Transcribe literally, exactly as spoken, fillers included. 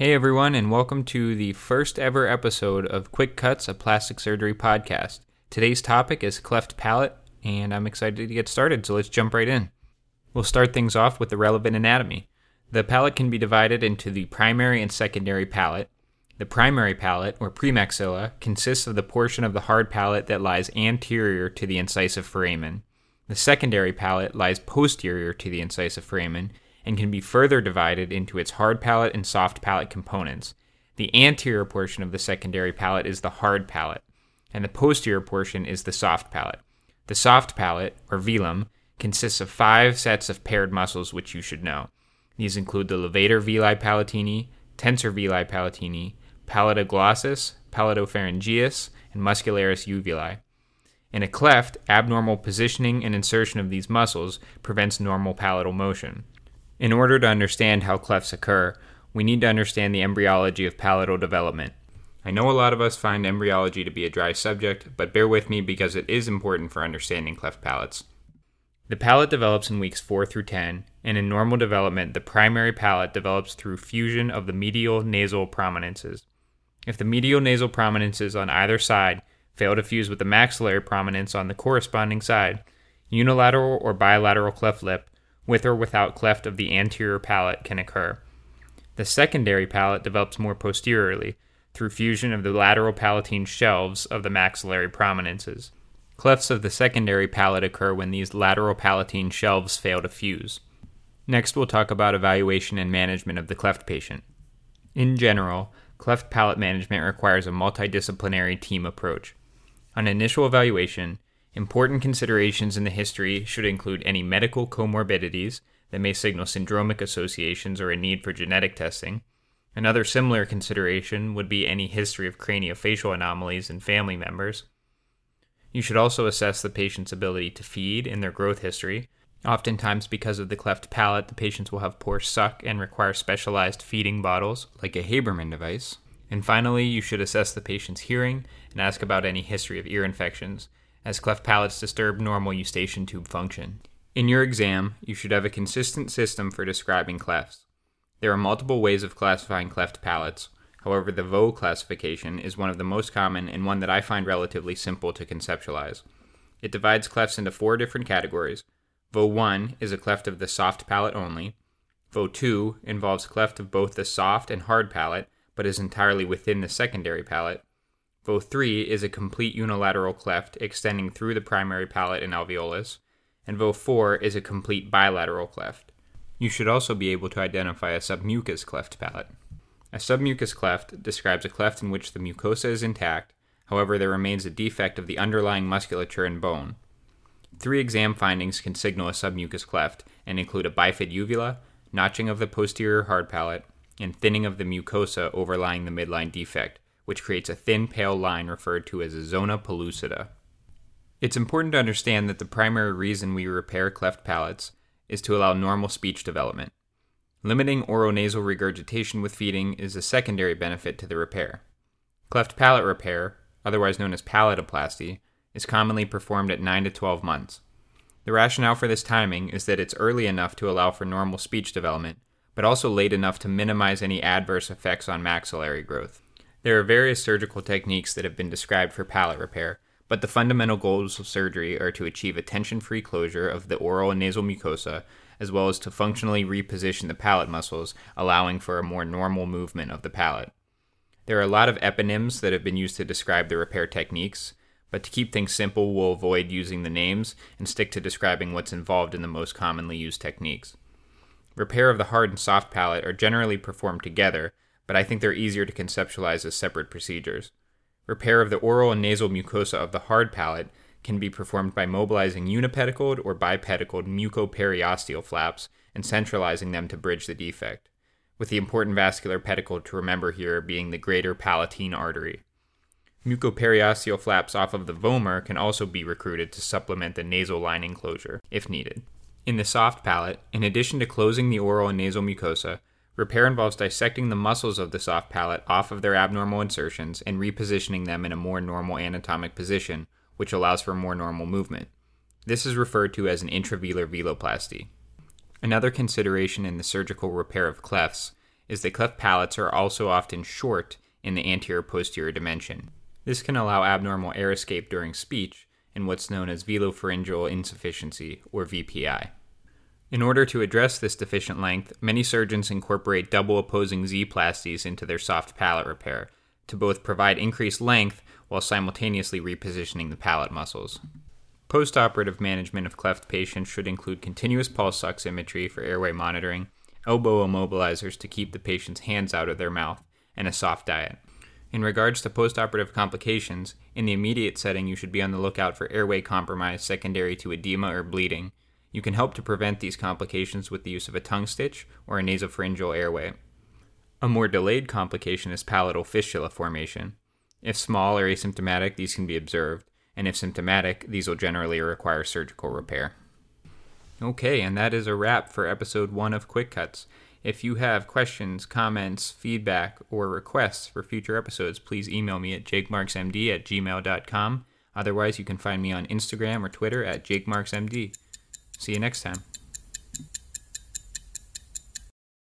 Hey everyone, and welcome to the first ever episode of Quick Cuts, a plastic surgery podcast. Today's topic is cleft palate, and I'm excited to get started, so let's jump right in. We'll start things off with the relevant anatomy. The palate can be divided into the primary and secondary palate. The primary palate, or premaxilla, consists of the portion of the hard palate that lies anterior to the incisive foramen. The secondary palate lies posterior to the incisive foramen and can be further divided into its hard palate and soft palate components. The anterior portion of the secondary palate is the hard palate, and the posterior portion is the soft palate. The soft palate, or velum, consists of five sets of paired muscles which you should know. These include the levator veli palatini, tensor veli palatini, palatoglossus, palatopharyngeus, and muscularis uvulae. In a cleft, abnormal positioning and insertion of these muscles prevents normal palatal motion. In order to understand how clefts occur, we need to understand the embryology of palatal development. I know a lot of us find embryology to be a dry subject, but bear with me because it is important for understanding cleft palates. The palate develops in weeks four through ten, and in normal development, the primary palate develops through fusion of the medial nasal prominences. If the medial nasal prominences on either side fail to fuse with the maxillary prominence on the corresponding side, unilateral or bilateral cleft lip, with or without cleft of the anterior palate, can occur. The secondary palate develops more posteriorly, through fusion of the lateral palatine shelves of the maxillary prominences. Clefts of the secondary palate occur when these lateral palatine shelves fail to fuse. Next, we'll talk about evaluation and management of the cleft patient. In general, cleft palate management requires a multidisciplinary team approach. On initial evaluation, important considerations in the history should include any medical comorbidities that may signal syndromic associations or a need for genetic testing. Another similar consideration would be any history of craniofacial anomalies in family members. You should also assess the patient's ability to feed and their growth history. Oftentimes, because of the cleft palate, the patients will have poor suck and require specialized feeding bottles, like a Haberman device. And finally, you should assess the patient's hearing and ask about any history of ear infections, as cleft palates disturb normal eustachian tube function. In your exam, you should have a consistent system for describing clefts. There are multiple ways of classifying cleft palates. However, the Veau classification is one of the most common and one that I find relatively simple to conceptualize. It divides clefts into four different categories. Veau one is a cleft of the soft palate only. Veau two involves cleft of both the soft and hard palate, but is entirely within the secondary palate. Veau three is a complete unilateral cleft extending through the primary palate and alveolus. And Veau four is a complete bilateral cleft. You should also be able to identify a submucous cleft palate. A submucous cleft describes a cleft in which the mucosa is intact, however there remains a defect of the underlying musculature and bone. Three exam findings can signal a submucous cleft and include a bifid uvula, notching of the posterior hard palate, and thinning of the mucosa overlying the midline defect, which creates a thin pale line referred to as a zona pellucida. It's important to understand that the primary reason we repair cleft palates is to allow normal speech development. Limiting oronasal regurgitation with feeding is a secondary benefit to the repair. Cleft palate repair, otherwise known as palatoplasty, is commonly performed at nine to twelve months. The rationale for this timing is that it's early enough to allow for normal speech development, but also late enough to minimize any adverse effects on maxillary growth. There are various surgical techniques that have been described for palate repair, but the fundamental goals of surgery are to achieve a tension-free closure of the oral and nasal mucosa, as well as to functionally reposition the palate muscles, allowing for a more normal movement of the palate. There are a lot of eponyms that have been used to describe the repair techniques, but to keep things simple, we'll avoid using the names and stick to describing what's involved in the most commonly used techniques. Repair of the hard and soft palate are generally performed together, but I think they're easier to conceptualize as separate procedures. Repair of the oral and nasal mucosa of the hard palate can be performed by mobilizing unipedicled or bipedicled mucoperiosteal flaps and centralizing them to bridge the defect, with the important vascular pedicle to remember here being the greater palatine artery. Mucoperiosteal flaps off of the vomer can also be recruited to supplement the nasal lining closure, if needed. In the soft palate, in addition to closing the oral and nasal mucosa, repair involves dissecting the muscles of the soft palate off of their abnormal insertions and repositioning them in a more normal anatomic position, which allows for more normal movement. This is referred to as an intravelar veloplasty. Another consideration in the surgical repair of clefts is the cleft palates are also often short in the anterior posterior dimension. This can allow abnormal air escape during speech in what's known as velopharyngeal insufficiency, or V P I. In order to address this deficient length, many surgeons incorporate double opposing Z-plasties into their soft palate repair to both provide increased length while simultaneously repositioning the palate muscles. Postoperative management of cleft patients should include continuous pulse oximetry for airway monitoring, elbow immobilizers to keep the patient's hands out of their mouth, and a soft diet. In regards to postoperative complications, in the immediate setting you should be on the lookout for airway compromise secondary to edema or bleeding. You can help to prevent these complications with the use of a tongue stitch or a nasopharyngeal airway. A more delayed complication is palatal fistula formation. If small or asymptomatic, these can be observed, and if symptomatic, these will generally require surgical repair. Okay, and that is a wrap for episode one of Quick Cuts. If you have questions, comments, feedback, or requests for future episodes, please email me at jakemarksmd at gmail dot com. Otherwise, you can find me on Instagram or Twitter at jakemarksmd. See you next time.